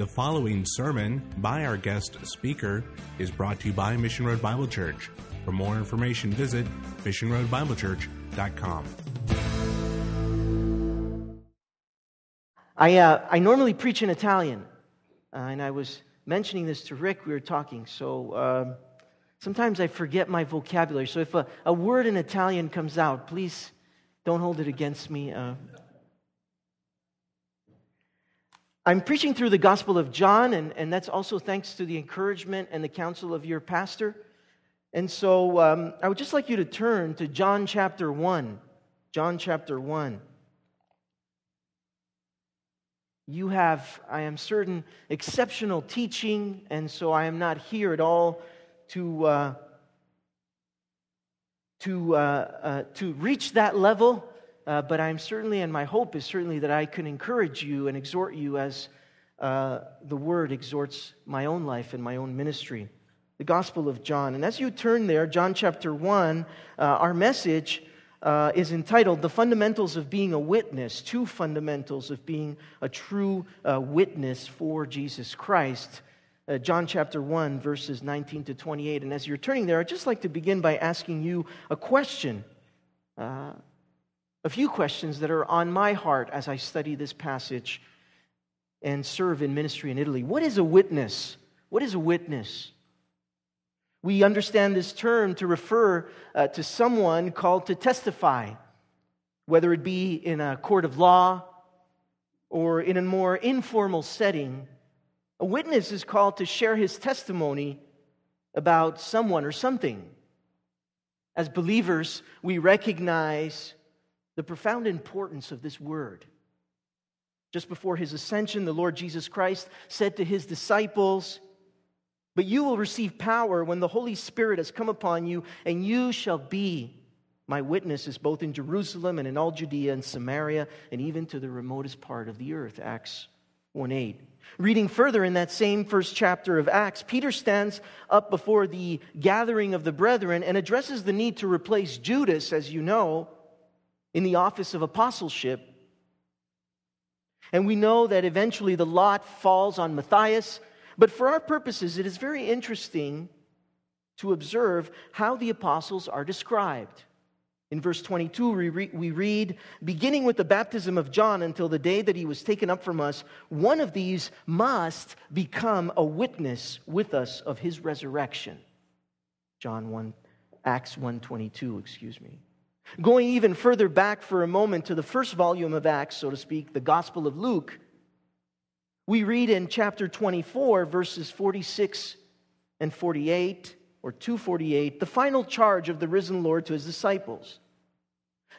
The following sermon by our guest speaker is brought to you by Mission Road Bible Church. For more information, visit missionroadbiblechurch.com. I normally preach in Italian, and I was mentioning this to Rick. We were talking, so sometimes I forget my vocabulary. So if a word in Italian comes out, please don't hold it against me. I'm preaching through the Gospel of John, and that's also thanks to the encouragement and the counsel of your pastor. And so I would just like you to turn to John chapter 1. John chapter 1. You have, I am certain, exceptional teaching, and so I am not here at all to reach that level. But I'm certainly, and my hope is certainly that I can encourage you and exhort you as the Word exhorts my own life and my own ministry. The Gospel of John. And as you turn there, John chapter 1, our message is entitled, The Fundamentals of Being a Witness, Two Fundamentals of Being a True Witness for Jesus Christ. John chapter 1, verses 19 to 28. And as you're turning there, I'd just like to begin by asking you a question. A few questions that are on my heart as I study this passage and serve in ministry in Italy. What is a witness? What is a witness? We understand this term to refer to someone called to testify, whether it be in a court of law or in a more informal setting. A witness is called to share his testimony about someone or something. As believers, we recognize the profound importance of this word. Just before his ascension, the Lord Jesus Christ said to his disciples, "But you will receive power when the Holy Spirit has come upon you, and you shall be my witnesses both in Jerusalem and in all Judea and Samaria, and even to the remotest part of the earth." Acts 1:8. Reading further in that same first chapter of Acts, Peter stands up before the gathering of the brethren and addresses the need to replace Judas, as you know, in the office of apostleship. And we know that eventually the lot falls on Matthias. But for our purposes, it is very interesting to observe how the apostles are described. In verse 22, we read, "Beginning with the baptism of John until the day that he was taken up from us, one of these must become a witness with us of his resurrection." Acts 1:22, excuse me. Going even further back for a moment to the first volume of Acts, so to speak, the Gospel of Luke, we read in chapter 24, verses 46 and 48, or 248, the final charge of the risen Lord to his disciples.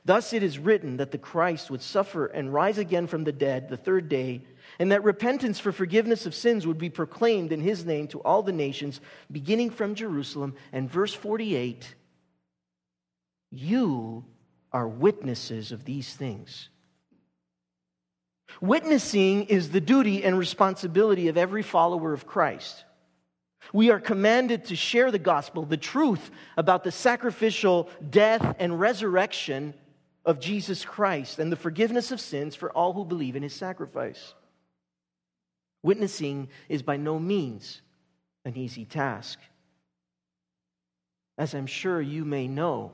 "Thus it is written that the Christ would suffer and rise again from the dead the third day, and that repentance for forgiveness of sins would be proclaimed in his name to all the nations, beginning from Jerusalem." And verse 48, "You are witnesses of these things." Witnessing is the duty and responsibility of every follower of Christ. We are commanded to share the gospel, the truth about the sacrificial death and resurrection of Jesus Christ and the forgiveness of sins for all who believe in his sacrifice. Witnessing is by no means an easy task. As I'm sure you may know,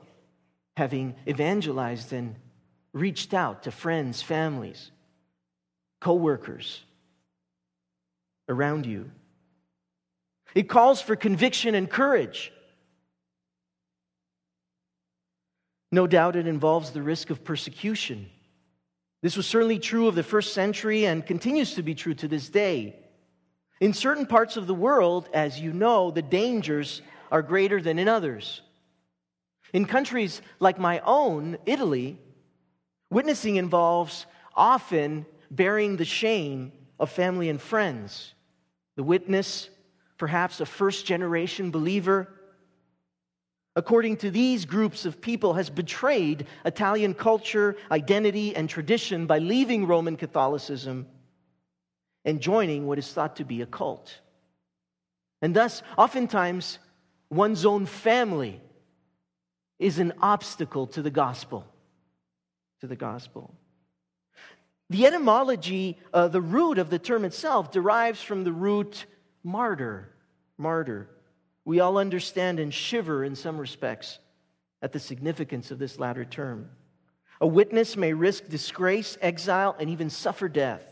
having evangelized and reached out to friends, families, co-workers around you, it calls for conviction and courage. No doubt it involves the risk of persecution. This was certainly true of the first century and continues to be true to this day. In certain parts of the world, as you know, the dangers are greater than in others. In countries like my own, Italy, witnessing involves often bearing the shame of family and friends. The witness, perhaps a first-generation believer, according to these groups of people, has betrayed Italian culture, identity, and tradition by leaving Roman Catholicism and joining what is thought to be a cult. And thus, oftentimes, one's own family is an obstacle to the gospel. The etymology, the root of the term itself, derives from the root martyr. Martyr. We all understand and shiver in some respects at the significance of this latter term. A witness may risk disgrace, exile, and even suffer death.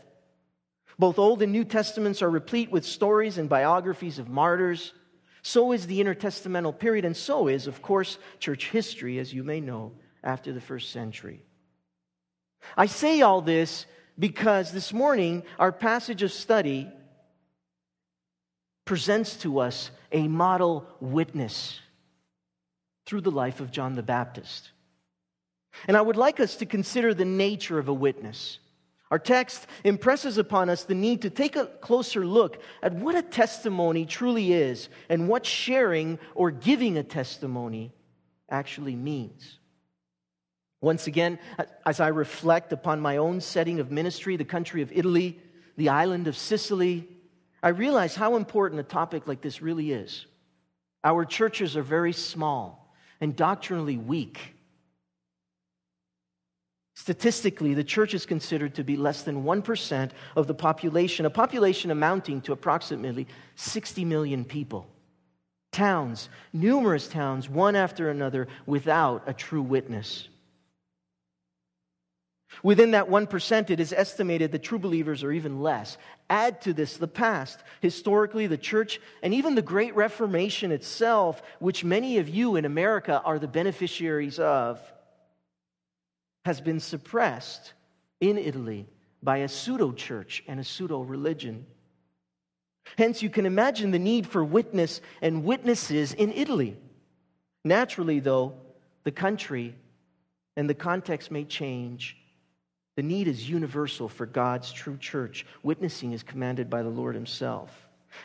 Both Old and New Testaments are replete with stories and biographies of martyrs. So is the intertestamental period, and so is, of course, church history, as you may know, after the first century. I say all this because this morning our passage of study presents to us a model witness through the life of John the Baptist. And I would like us to consider the nature of a witness. Our text impresses upon us the need to take a closer look at what a testimony truly is and what sharing or giving a testimony actually means. Once again, as I reflect upon my own setting of ministry, the country of Italy, the island of Sicily, I realize how important a topic like this really is. Our churches are very small and doctrinally weak. Statistically, the church is considered to be less than 1% of the population, a population amounting to approximately 60 million people. Towns, numerous towns, one after another, without a true witness. Within that 1%, it is estimated that true believers are even less. Add to this the past, historically the church, and even the Great Reformation itself, which many of you in America are the beneficiaries of, has been suppressed in Italy by a pseudo-church and a pseudo-religion. Hence, you can imagine the need for witness and witnesses in Italy. Naturally, though, the country and the context may change. The need is universal for God's true church. Witnessing is commanded by the Lord Himself.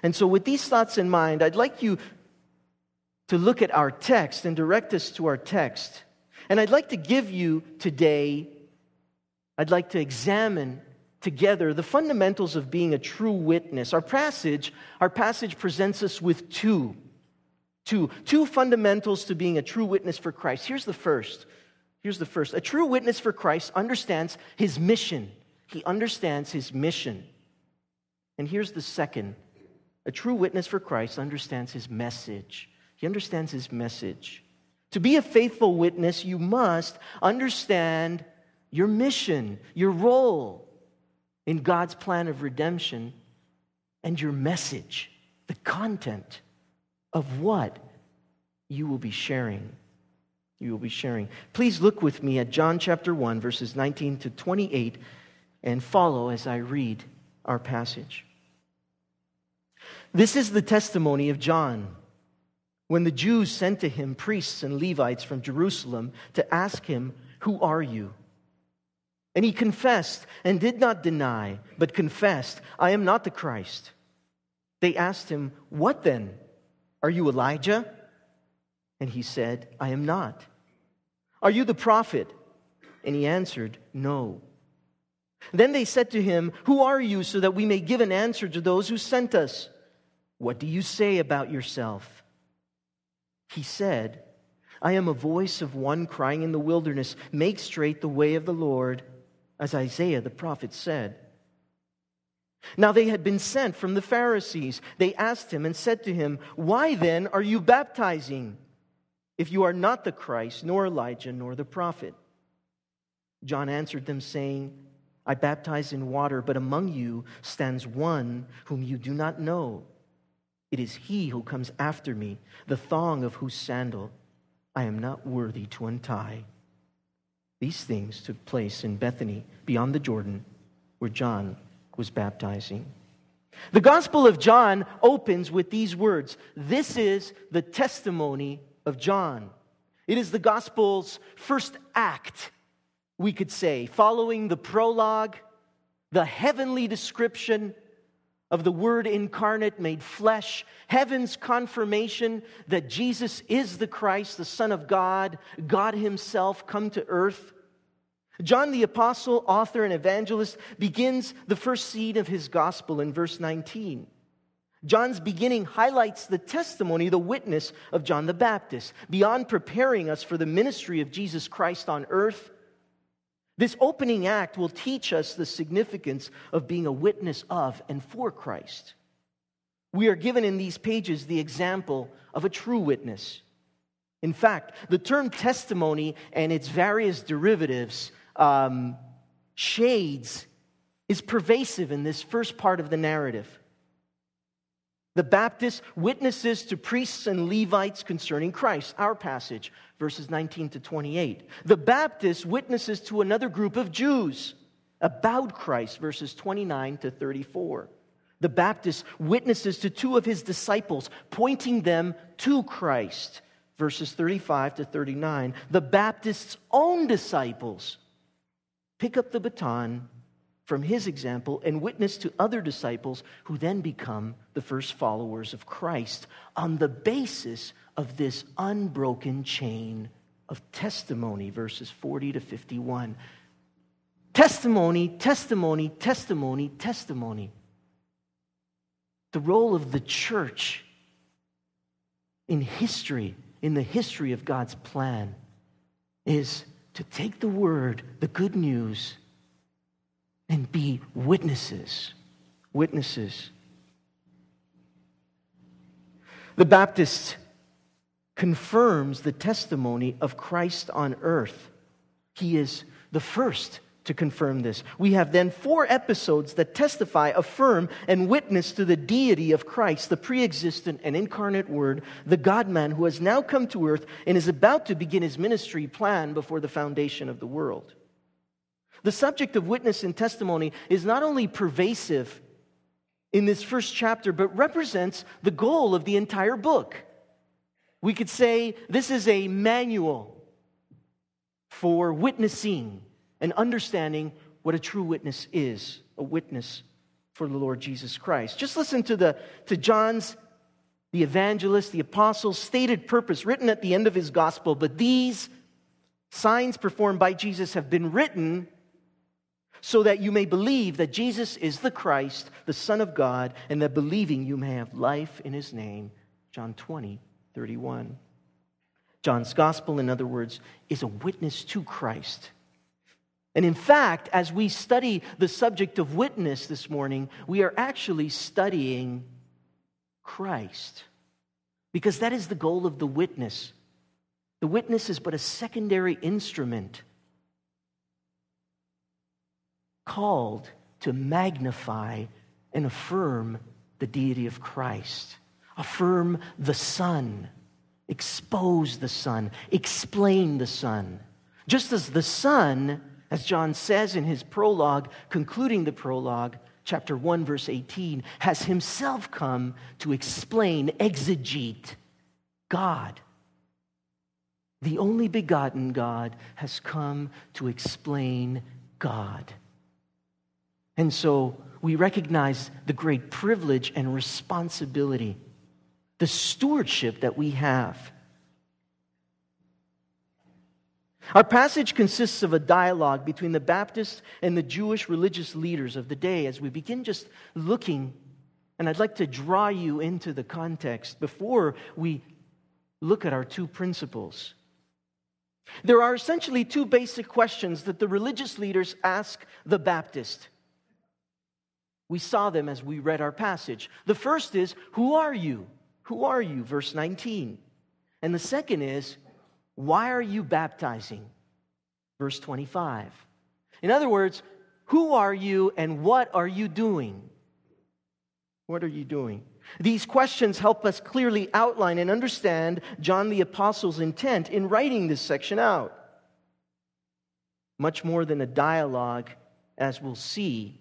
And so with these thoughts in mind, I'd like you to look at our text and direct us to our text. And I'd like to give you today, I'd like to examine together the fundamentals of being a true witness. Our passage presents us with two fundamentals to being a true witness for Christ. Here's the first. A true witness for Christ understands his mission. He understands his mission. And here's the second. A true witness for Christ understands his message. He understands his message. To be a faithful witness, you must understand your mission, your role in God's plan of redemption, and your message, the content of what you will be sharing. Please look with me at John chapter 1, verses 19 to 28, and follow as I read our passage. This is the testimony of John, when the Jews sent to him priests and Levites from Jerusalem to ask him, "Who are you?" And he confessed and did not deny, but confessed, "I am not the Christ." They asked him, "What then? Are you Elijah?" And he said, "I am not." "Are you the prophet?" And he answered, "No." Then they said to him, "Who are you, so that we may give an answer to those who sent us? What do you say about yourself?" He said, "I am a voice of one crying in the wilderness, 'Make straight the way of the Lord,' as Isaiah the prophet said." Now they had been sent from the Pharisees. They asked him and said to him, "Why then are you baptizing, if you are not the Christ, nor Elijah, nor the prophet?" John answered them, saying, "I baptize in water, but among you stands one whom you do not know. It is he who comes after me, the thong of whose sandal I am not worthy to untie." These things took place in Bethany, beyond the Jordan, where John was baptizing. The Gospel of John opens with these words: "This is the testimony of John." It is the gospel's first act, we could say, following the prologue, the heavenly description of the Word incarnate made flesh, heaven's confirmation that Jesus is the Christ, the Son of God, God Himself come to earth. John the Apostle, author and evangelist, begins the first scene of his gospel in verse 19. John's beginning highlights the testimony, the witness of John the Baptist. Beyond preparing us for the ministry of Jesus Christ on earth, This opening act will teach us the significance of being a witness of and for Christ. We are given in these pages the example of a true witness. In fact, the term testimony and its various derivatives, shades, is pervasive in this first part of the narrative. The Baptist witnesses to priests and Levites concerning Christ, our passage, verses 19 to 28. The Baptist witnesses to another group of Jews about Christ, verses 29 to 34. The Baptist witnesses to two of his disciples, pointing them to Christ, verses 35 to 39. The Baptist's own disciples pick up the baton from his example and witness to other disciples who then become the first followers of Christ on the basis of this unbroken chain of testimony, verses 40 to 51. Testimony, testimony, testimony, testimony. The role of the church in history, in the history of God's plan, is to take the word, the good news, and be witnesses. Witnesses. The Baptist confirms the testimony of Christ on earth. He is the first to confirm this. We have then four episodes that testify, affirm, and witness to the deity of Christ, the pre-existent and incarnate Word, the God-man who has now come to earth and is about to begin his ministry plan before the foundation of the world. The subject of witness and testimony is not only pervasive in this first chapter, but represents the goal of the entire book. We could say this is a manual for witnessing and understanding what a true witness is, a witness for the Lord Jesus Christ. Just listen to John's, the evangelist, the apostle's stated purpose written at the end of his gospel. But these signs performed by Jesus have been written so that you may believe that Jesus is the Christ, the Son of God, and that believing you may have life in his name. John 20, 31. John's gospel, in other words, is a witness to Christ. And in fact, as we study the subject of witness this morning, we are actually studying Christ, because that is the goal of the witness. The witness is but a secondary instrument called to magnify and affirm the deity of Christ, affirm the Son, expose the Son, explain the Son. Just as the Son, as John says in his prologue, concluding the prologue, chapter 1, verse 18, has himself come to explain, exegete God. The only begotten God has come to explain God. And so we recognize the great privilege and responsibility, the stewardship that we have. Our passage consists of a dialogue between the Baptist and the Jewish religious leaders of the day. As we begin just looking, and I'd like to draw you into the context before we look at our two principles. There are essentially two basic questions that the religious leaders ask the Baptist. We saw them as we read our passage. The first is, who are you? Who are you? Verse 19. And the second is, why are you baptizing? Verse 25. In other words, who are you and what are you doing? What are you doing? These questions help us clearly outline and understand John the Apostle's intent in writing this section out. Much more than a dialogue, as we'll see,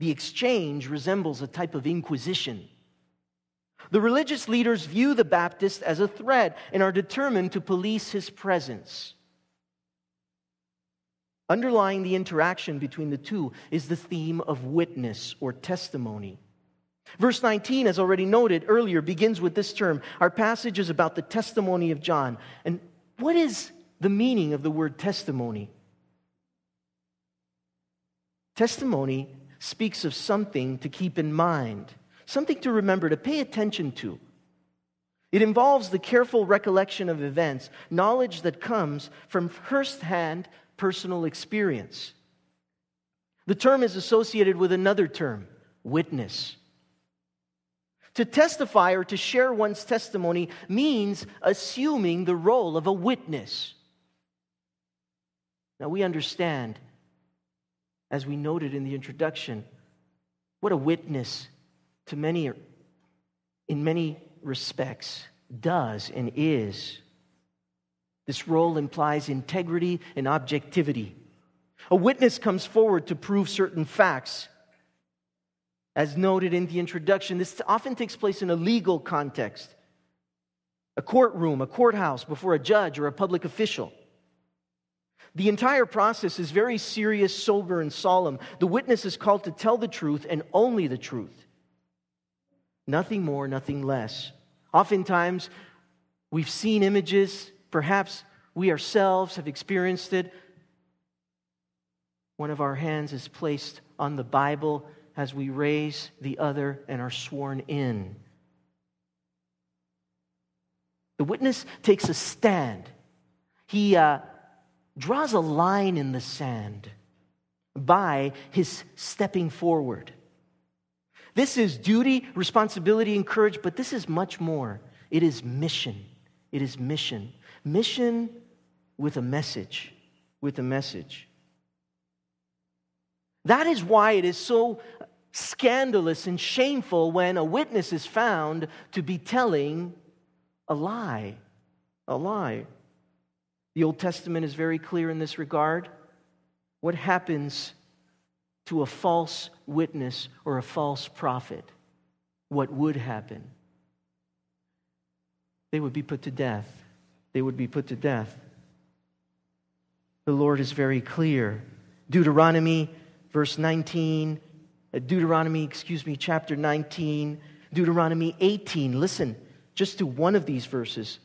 the exchange resembles a type of inquisition. The religious leaders view the Baptist as a threat and are determined to police his presence. Underlying the interaction between the two is the theme of witness or testimony. Verse 19, as already noted earlier, begins with this term. Our passage is about the testimony of John. And what is the meaning of the word testimony? Testimony speaks of something to keep in mind, something to remember, to pay attention to. It involves the careful recollection of events, knowledge that comes from firsthand personal experience. The term is associated with another term, witness. To testify or to share one's testimony means assuming the role of a witness. Now we understand, as we noted in the introduction, what a witness to many, in many respects, does and is. This role implies integrity and objectivity. A witness comes forward to prove certain facts. As noted in the introduction, this often takes place in a legal context. A courtroom, a courthouse, before a judge or a public official. The entire process is very serious, sober, and solemn. The witness is called to tell the truth and only the truth. Nothing more, nothing less. Oftentimes, we've seen images, perhaps we ourselves have experienced it. One of our hands is placed on the Bible as we raise the other and are sworn in. The witness takes a stand. He draws a line in the sand by his stepping forward. This is duty, responsibility, and courage, but this is much more. It is mission. It is mission. Mission with a message. With a message. That is why it is so scandalous and shameful when a witness is found to be telling a lie. A lie. The Old Testament is very clear in this regard. What happens to a false witness or a false prophet? What would happen? They would be put to death. They would be put to death. The Lord is very clear. Chapter 19, Deuteronomy 18. Listen, just to one of these verses.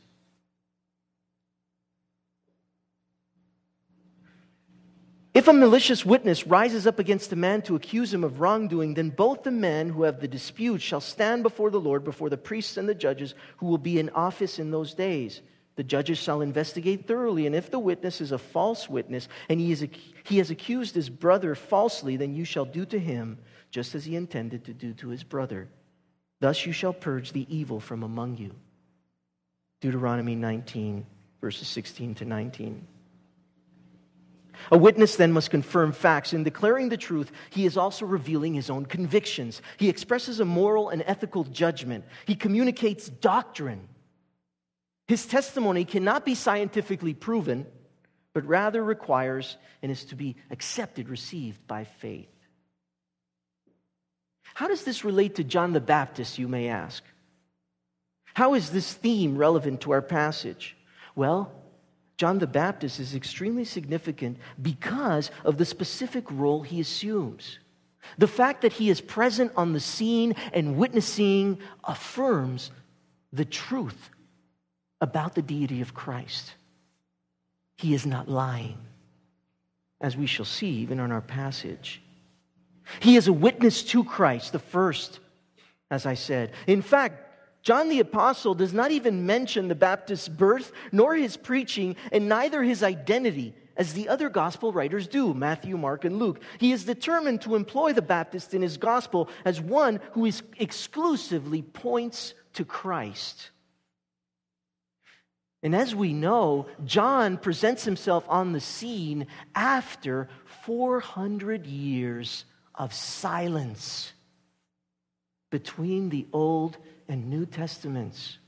If a malicious witness rises up against a man to accuse him of wrongdoing, then both the men who have the dispute shall stand before the Lord, before the priests and the judges who will be in office in those days. The judges shall investigate thoroughly, and if the witness is a false witness, and he has accused his brother falsely, then you shall do to him just as he intended to do to his brother. Thus you shall purge the evil from among you. Deuteronomy 19, verses 16 to 19. A witness then must confirm facts. In declaring the truth, he is also revealing his own convictions. He expresses a moral and ethical judgment. He communicates doctrine. His testimony cannot be scientifically proven, but rather requires and is to be accepted, received by faith. How does this relate to John the Baptist, you may ask? How is this theme relevant to our passage? Well, John the Baptist is extremely significant because of the specific role he assumes. The fact that he is present on the scene and witnessing affirms the truth about the deity of Christ. He is not lying, as we shall see even in our passage. He is a witness to Christ, the first, as I said. In fact, John the Apostle does not even mention the Baptist's birth, nor his preaching, and neither his identity, as the other gospel writers do, Matthew, Mark, and Luke. He is determined to employ the Baptist in his gospel as one who is exclusively points to Christ. And as we know, John presents himself on the scene after 400 years of silence between the Old and New Testaments.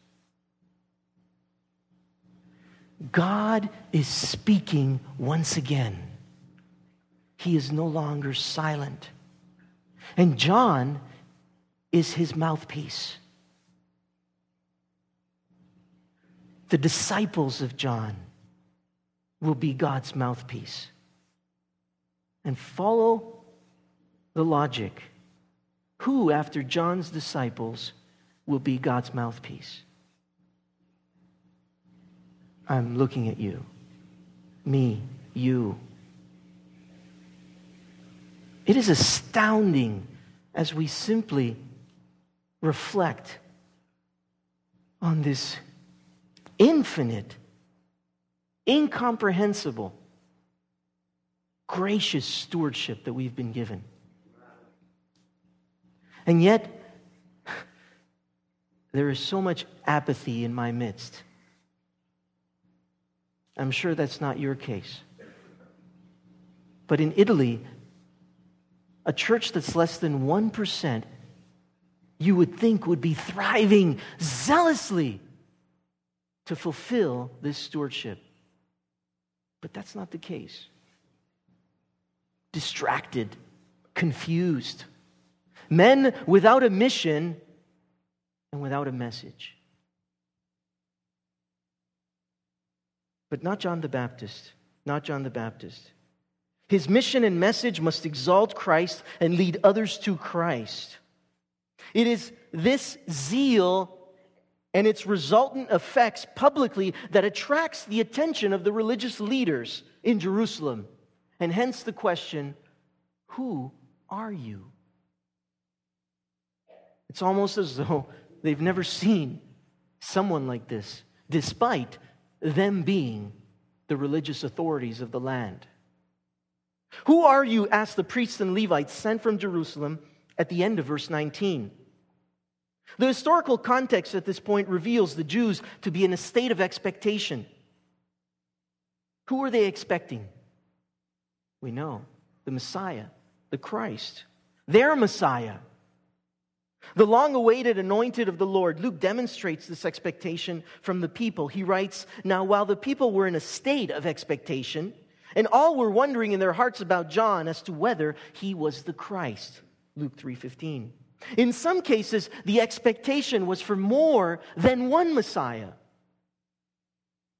God is speaking once again. He is no longer silent. And John is his mouthpiece. The disciples of John will be God's mouthpiece. And follow the logic. Who, after John's disciples, will be God's mouthpiece? I'm looking at you. Me, you. It is astounding as we simply reflect on this infinite, incomprehensible, gracious stewardship that we've been given. And yet, there is so much apathy in my midst. I'm sure that's not your case. But in Italy, a church that's less than 1%, you would think would be thriving zealously to fulfill this stewardship. But that's not the case. Distracted, confused. Men without a mission and without a message. But not John the Baptist. Not John the Baptist. His mission and message must exalt Christ and lead others to Christ. It is this zeal and its resultant effects publicly that attracts the attention of the religious leaders in Jerusalem. And hence the question, who are you? It's almost as though they've never seen someone like this, despite them being the religious authorities of the land. Who are you, asked the priests and Levites sent from Jerusalem at the end of verse 19. The historical context at this point reveals the Jews to be in a state of expectation. Who are they expecting? We know, the Messiah, the Christ, their Messiah. The long-awaited anointed of the Lord. Luke demonstrates this expectation from the people. He writes, "Now while the people were in a state of expectation, and all were wondering in their hearts about John as to whether he was the Christ." Luke 3:15. In some cases, the expectation was for more than one Messiah.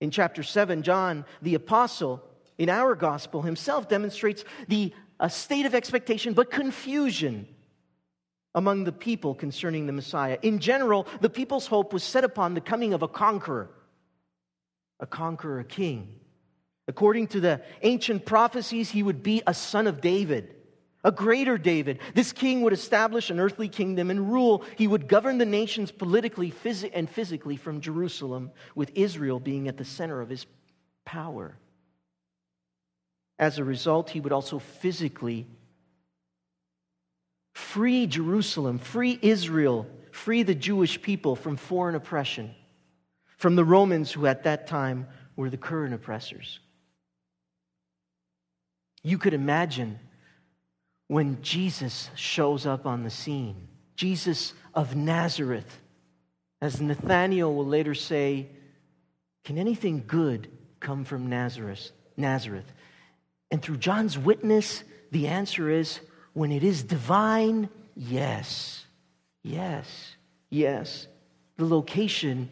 In chapter 7, John, the apostle, in our gospel himself demonstrates a state of expectation but confusion among the people concerning the Messiah. In general, the people's hope was set upon the coming of a king. According to the ancient prophecies, he would be a son of David, a greater David. This king would establish an earthly kingdom and rule. He would govern the nations politically and physically from Jerusalem, with Israel being at the center of his power. As a result, he would also physically free Jerusalem, free Israel, free the Jewish people from foreign oppression, from the Romans, who at that time were the current oppressors. You could imagine when Jesus shows up on the scene, Jesus of Nazareth, as Nathanael will later say, "Can anything good come from Nazareth?" And through John's witness, the answer is, when it is divine, yes, yes, yes. The location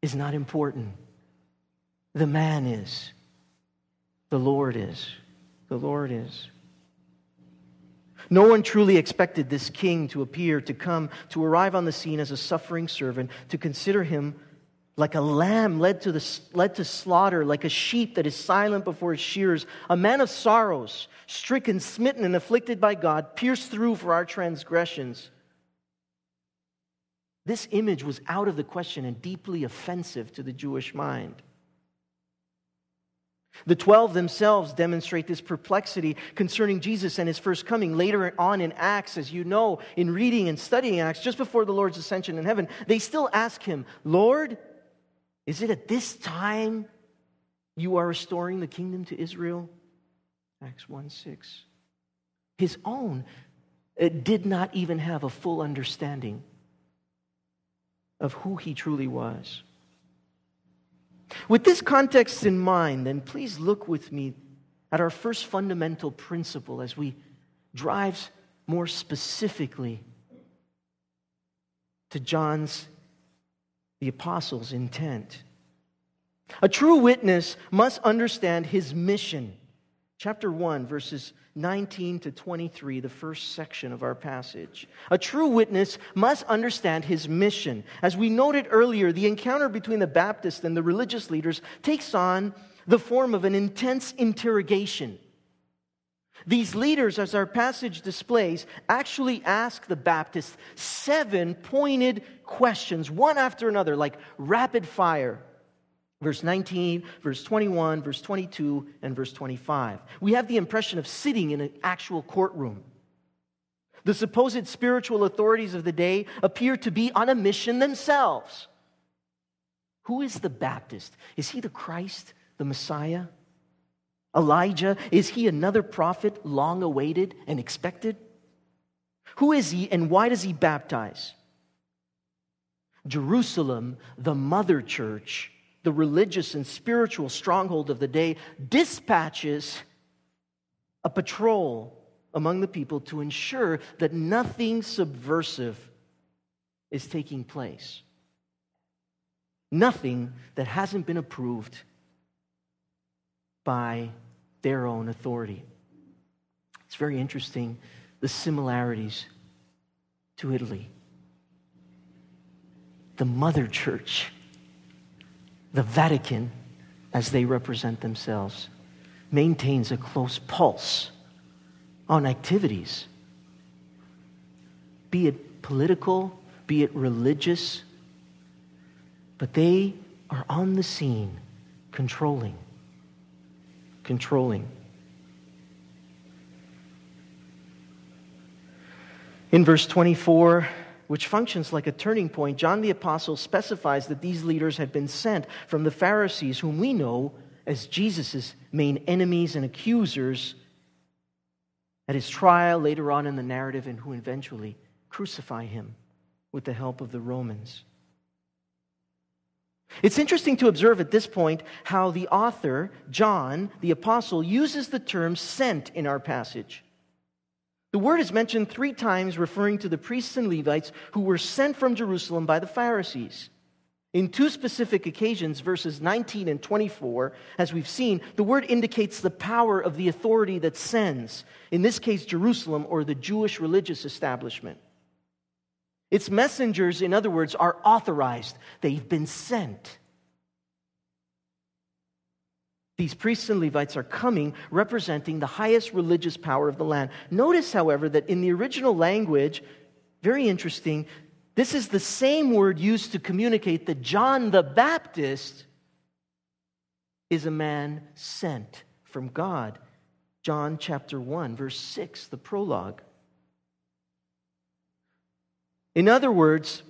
is not important. The man is. The Lord is. The Lord is. No one truly expected this king to appear, to come, to arrive on the scene as a suffering servant, to consider him like a lamb led to slaughter, like a sheep that is silent before its shearers, a man of sorrows, stricken, smitten, and afflicted by God, pierced through for our transgressions. This image was out of the question and deeply offensive to the Jewish mind. The 12 themselves demonstrate this perplexity concerning Jesus and his first coming. Later on in Acts, as you know, in reading and studying Acts, just before the Lord's ascension in heaven, they still ask him, "Lord, is it at this time you are restoring the kingdom to Israel?" Acts 1:6. His own did not even have a full understanding of who he truly was. With this context in mind, then please look with me at our first fundamental principle as we drive more specifically to John's, the apostle's, intent. A true witness must understand his mission. Chapter 1, verses 19 to 23, the first section of our passage. A true witness must understand his mission. As we noted earlier, the encounter between the Baptist and the religious leaders takes on the form of an intense interrogation. These leaders, as our passage displays, actually ask the Baptist 7 pointed questions, one after another, like rapid fire. Verse 19, verse 21, verse 22, and verse 25. We have the impression of sitting in an actual courtroom. The supposed spiritual authorities of the day appear to be on a mission themselves. Who is the Baptist? Is he the Christ, the Messiah? Elijah, is he another prophet long awaited and expected? Who is he and why does he baptize? Jerusalem, the mother church, the religious and spiritual stronghold of the day, dispatches a patrol among the people to ensure that nothing subversive is taking place. Nothing that hasn't been approved by their own authority. It's very interesting, the similarities to Italy. The mother church, the Vatican, as they represent themselves, maintains a close pulse on activities, be it political, be it religious, but they are on the scene controlling. In verse 24, which functions like a turning point, John the Apostle specifies that these leaders had been sent from the Pharisees, whom we know as Jesus' main enemies and accusers at his trial later on in the narrative, and who eventually crucify him with the help of the Romans. It's interesting to observe at this point how the author, John the Apostle, uses the term sent in our passage. The word is mentioned 3 times, referring to the priests and Levites who were sent from Jerusalem by the Pharisees. In 2 specific occasions, verses 19 and 24, as we've seen, the word indicates the power of the authority that sends, in this case Jerusalem or the Jewish religious establishment. Its messengers, in other words, are authorized. They've been sent. These priests and Levites are coming, representing the highest religious power of the land. Notice, however, that in the original language, very interesting, this is the same word used to communicate that John the Baptist is a man sent from God. John chapter 1, verse 6, the prologue. In other words,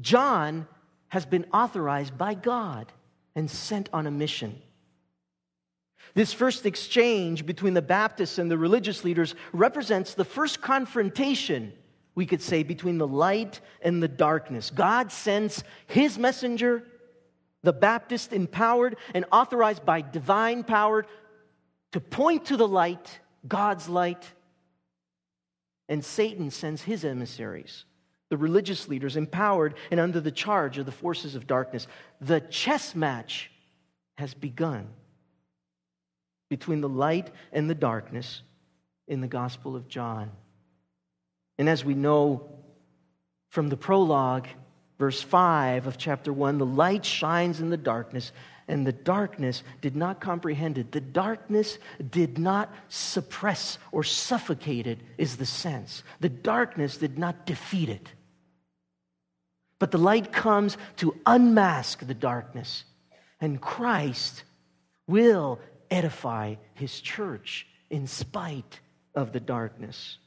John has been authorized by God and sent on a mission. This first exchange between the Baptists and the religious leaders represents the first confrontation, we could say, between the light and the darkness. God sends his messenger, the Baptist, empowered and authorized by divine power to point to the light, God's light. And Satan sends his emissaries, the religious leaders, empowered and under the charge of the forces of darkness. The chess match has begun between the light and the darkness in the Gospel of John. And as we know from the prologue, verse 5 of chapter 1, the light shines in the darkness, and the darkness did not comprehend it. The darkness did not suppress or suffocate it, is the sense. The darkness did not defeat it. But the light comes to unmask the darkness, and Christ will edify his church in spite of the darkness.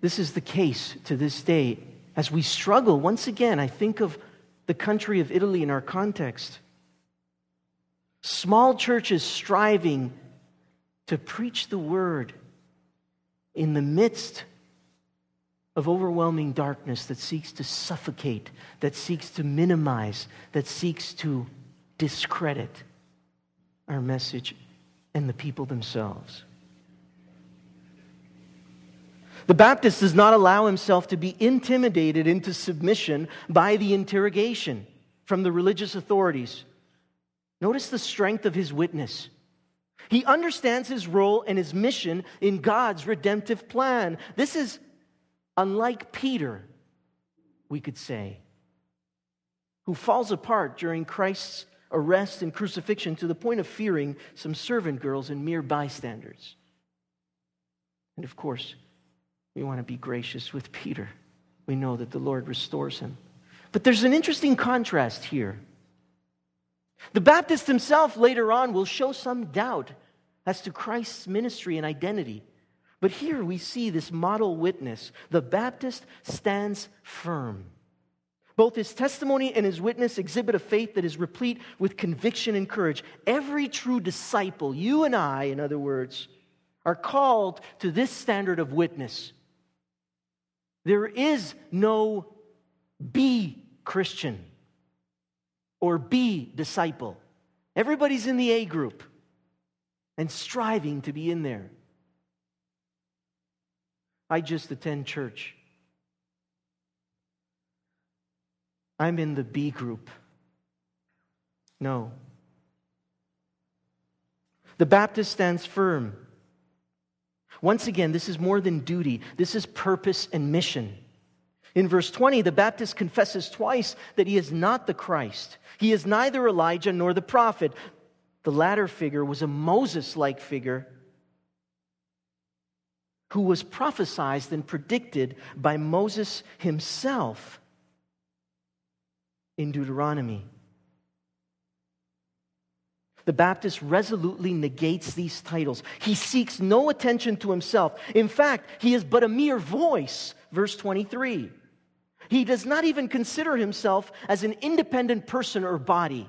This is the case to this day. As we struggle, once again, I think of the country of Italy in our context. Small churches striving to preach the word in the midst of overwhelming darkness that seeks to suffocate, that seeks to minimize, that seeks to discredit our message and the people themselves. The Baptist does not allow himself to be intimidated into submission by the interrogation from the religious authorities. Notice the strength of his witness. He understands his role and his mission in God's redemptive plan. This is unlike Peter, we could say, who falls apart during Christ's arrest and crucifixion to the point of fearing some servant girls and mere bystanders. And of course, we want to be gracious with Peter, we know that the Lord restores him. But there's an interesting contrast here. The Baptist himself later on will show some doubt as to Christ's ministry and identity. But here we see this model witness. The Baptist stands firm. Both his testimony and his witness exhibit a faith that is replete with conviction and courage. Every true disciple, you and I, in other words, are called to this standard of witness. There is no be Christian or be disciple. Everybody's in the A group and striving to be in there. I just attend church. I'm in the B group. No. The Baptist stands firm. Once again, this is more than duty. This is purpose and mission. In verse 20, the Baptist confesses twice that he is not the Christ. He is neither Elijah nor the prophet. The latter figure was a Moses-like figure who was prophesied and predicted by Moses himself in Deuteronomy. The Baptist resolutely negates these titles. He seeks no attention to himself. In fact, he is but a mere voice, verse 23. He does not even consider himself as an independent person or body.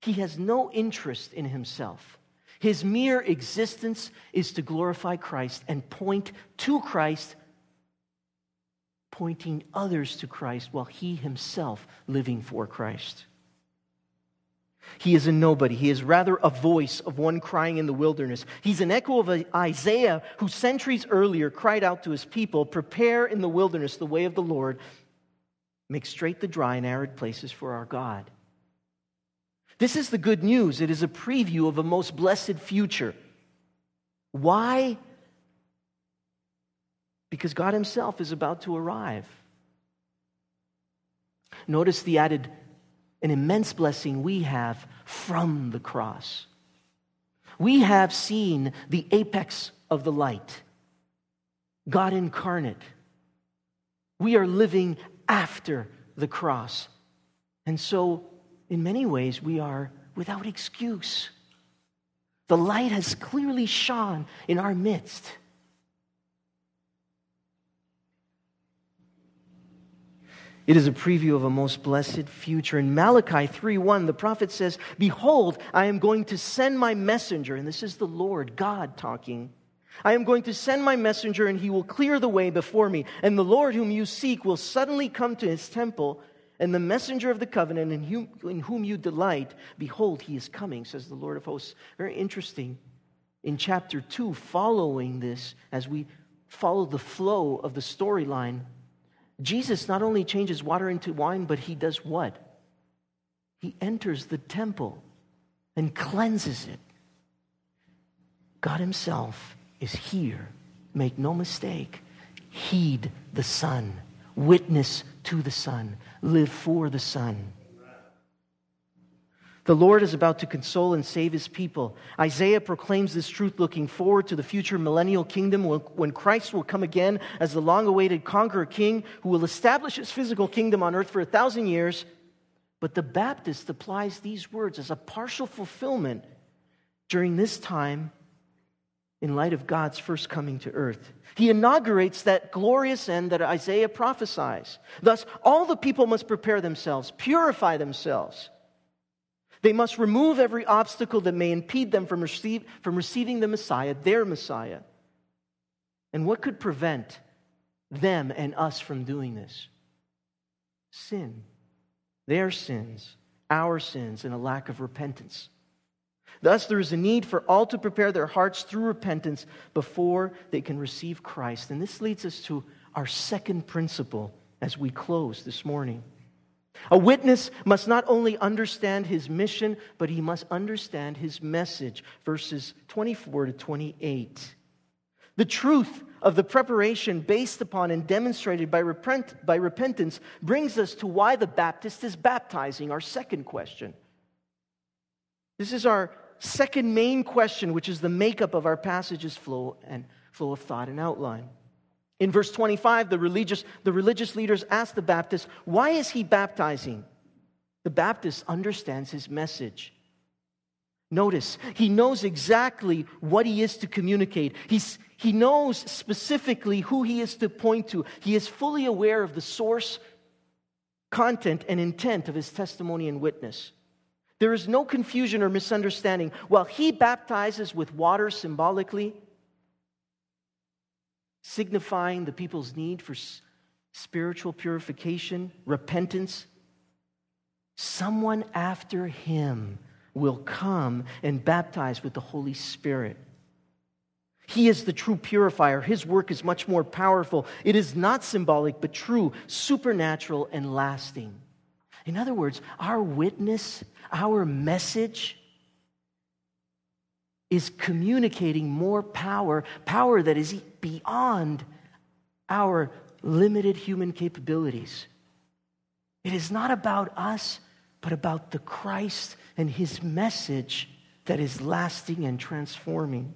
He has no interest in himself. His mere existence is to glorify Christ and point to Christ, pointing others to Christ while he himself living for Christ. He is a nobody. He is rather a voice of one crying in the wilderness. He's an echo of Isaiah, who centuries earlier cried out to his people, "Prepare in the wilderness the way of the Lord. Make straight the dry and arid places for our God." This is the good news. It is a preview of a most blessed future. Why? Because God himself is about to arrive. Notice the added, an immense blessing we have from the cross. We have seen the apex of the light, God incarnate. We are living after the cross. And so, in many ways, we are without excuse. The light has clearly shone in our midst. It is a preview of a most blessed future. In Malachi 3:1, the prophet says, "Behold, I am going to send my messenger," and this is the Lord God talking. "I am going to send my messenger, and he will clear the way before me. And the Lord whom you seek will suddenly come to his temple. And the messenger of the covenant in whom you delight, behold, he is coming," says the Lord of hosts. Very interesting. In chapter 2, following this, as we follow the flow of the storyline, Jesus not only changes water into wine, but he does what? He enters the temple and cleanses it. God himself is here. Make no mistake. Heed the Son. Witness to the Son. Live for the Son. The Lord is about to console and save his people. Isaiah proclaims this truth, looking forward to the future millennial kingdom when Christ will come again as the long-awaited conqueror king who will establish his physical kingdom on earth for 1,000 years. But the Baptist applies these words as a partial fulfillment during this time in light of God's first coming to earth. He inaugurates that glorious end that Isaiah prophesies. Thus, all the people must prepare themselves, purify themselves. They must remove every obstacle that may impede them from receiving the Messiah, their Messiah. And what could prevent them and us from doing this? Sin. Their sins, our sins, and a lack of repentance. Thus, there is a need for all to prepare their hearts through repentance before they can receive Christ. And this leads us to our second principle as we close this morning. A witness must not only understand his mission, but he must understand his message. Verses 24 to 28. The truth of the preparation based upon and demonstrated by repentance brings us to why the Baptist is baptizing, our second question. This is our second main question, which is the makeup of our passage's flow of thought and outline. In verse 25, the religious leaders asked the Baptist, why is he baptizing? The Baptist understands his message. Notice, he knows exactly what he is to communicate. He knows specifically who he is to point to. He is fully aware of the source, content, and intent of his testimony and witness. There is no confusion or misunderstanding. While he baptizes with water symbolically, signifying the people's need for spiritual purification, repentance, someone after him will come and baptize with the Holy Spirit. He is the true purifier. His work is much more powerful. It is not symbolic, but true, supernatural, and lasting. In other words, our witness, our message is communicating more power that is beyond our limited human capabilities. It is not about us, but about the Christ and his message that is lasting and transforming.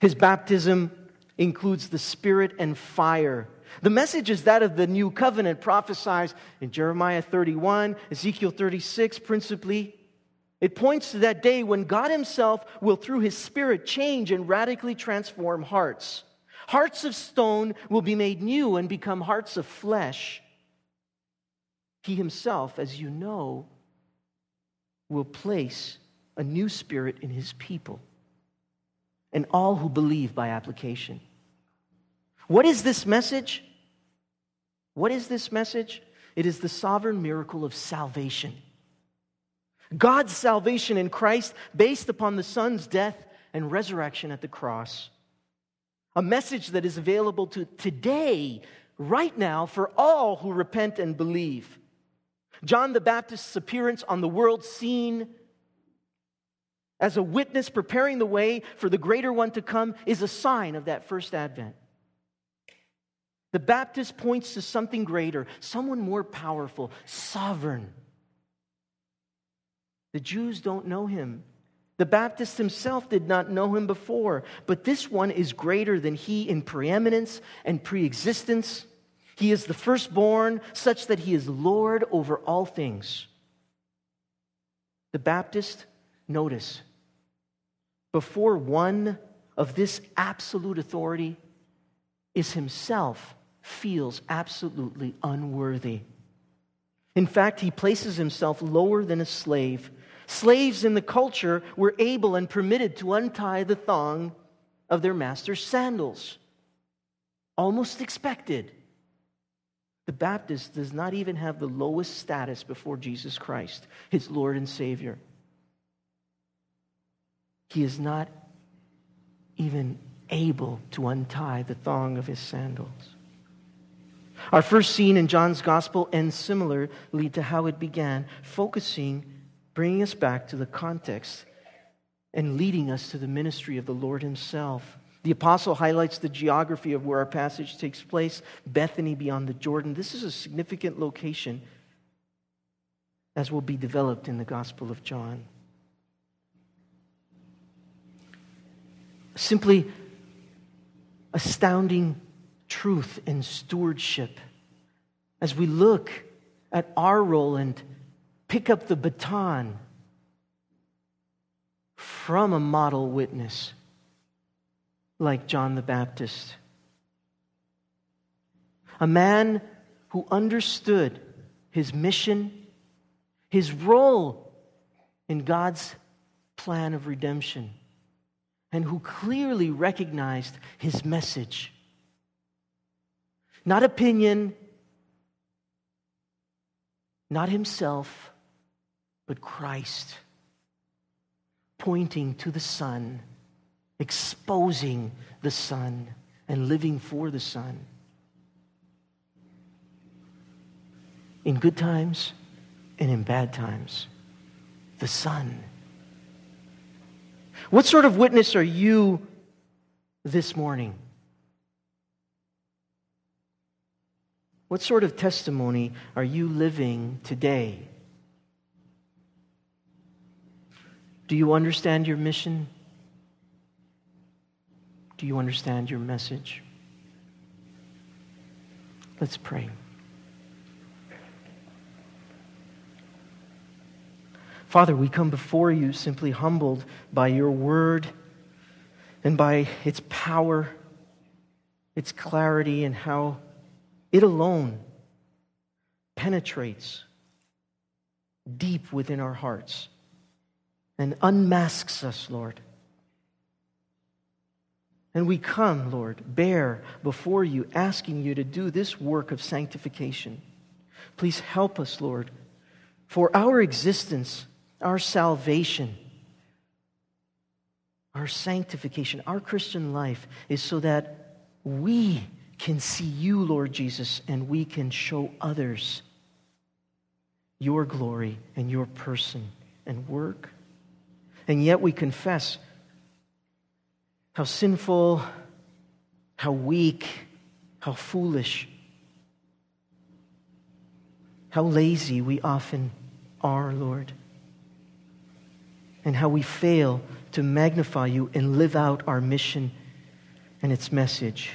His baptism includes the Spirit and fire. The message is that of the New Covenant prophesied in Jeremiah 31, Ezekiel 36 principally. It points to that day when God himself will, through his Spirit, change and radically transform hearts. Hearts of stone will be made new and become hearts of flesh. He himself, as you know, will place a new spirit in his people and all who believe by application. What is this message? What is this message? It is the sovereign miracle of salvation. God's salvation in Christ based upon the Son's death and resurrection at the cross. A message that is available to today, right now, for all who repent and believe. John the Baptist's appearance on the world scene as a witness preparing the way for the greater one to come is a sign of that first advent. The Baptist points to something greater, someone more powerful, sovereign. The Jews don't know him. The Baptist himself did not know him before, but this one is greater than he in preeminence and preexistence. He is the firstborn, such that he is Lord over all things. The Baptist, notice, before one of this absolute authority is himself, feels absolutely unworthy. In fact, he places himself lower than a slave. Slaves in the culture were able and permitted to untie the thong of their master's sandals. Almost expected. The Baptist does not even have the lowest status before Jesus Christ, his Lord and Savior. He is not even able to untie the thong of his sandals. Our first scene in John's Gospel ends similarly to how it began, bringing us back to the context and leading us to the ministry of the Lord himself. The apostle highlights the geography of where our passage takes place, Bethany beyond the Jordan. This is a significant location, as will be developed in the Gospel of John. Simply astounding truth and stewardship as we look at our role and pick up the baton from a model witness like John the Baptist. A man who understood his mission, his role in God's plan of redemption, and who clearly recognized his message. Not opinion, not himself, but Christ, pointing to the Son, exposing the Son, and living for the Son. In good times and in bad times, the Son. What sort of witness are you this morning? What sort of testimony are you living today? Do you understand your mission? Do you understand your message? Let's pray. Father, we come before you simply humbled by your word and by its power, its clarity, and how it alone penetrates deep within our hearts and unmasks us, Lord. And we come, Lord, bare before you, asking you to do this work of sanctification. Please help us, Lord, for our existence, our salvation, our sanctification, our Christian life is so that we can see you, Lord Jesus, and we can show others your glory and your person and work. And yet we confess how sinful, how weak, how foolish, how lazy we often are, Lord, and how we fail to magnify you and live out our mission and its message.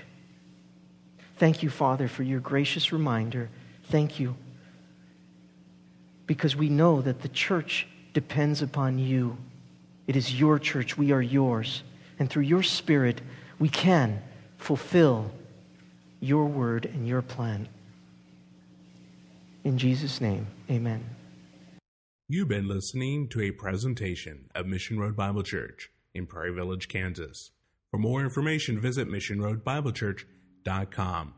Thank you, Father, for your gracious reminder. Thank you, because we know that the church depends upon you. It is your church. We are yours. And through your Spirit, we can fulfill your word and your plan. In Jesus' name, amen. You've been listening to a presentation of Mission Road Bible Church in Prairie Village, Kansas. For more information, visit missionroadbiblechurch.com.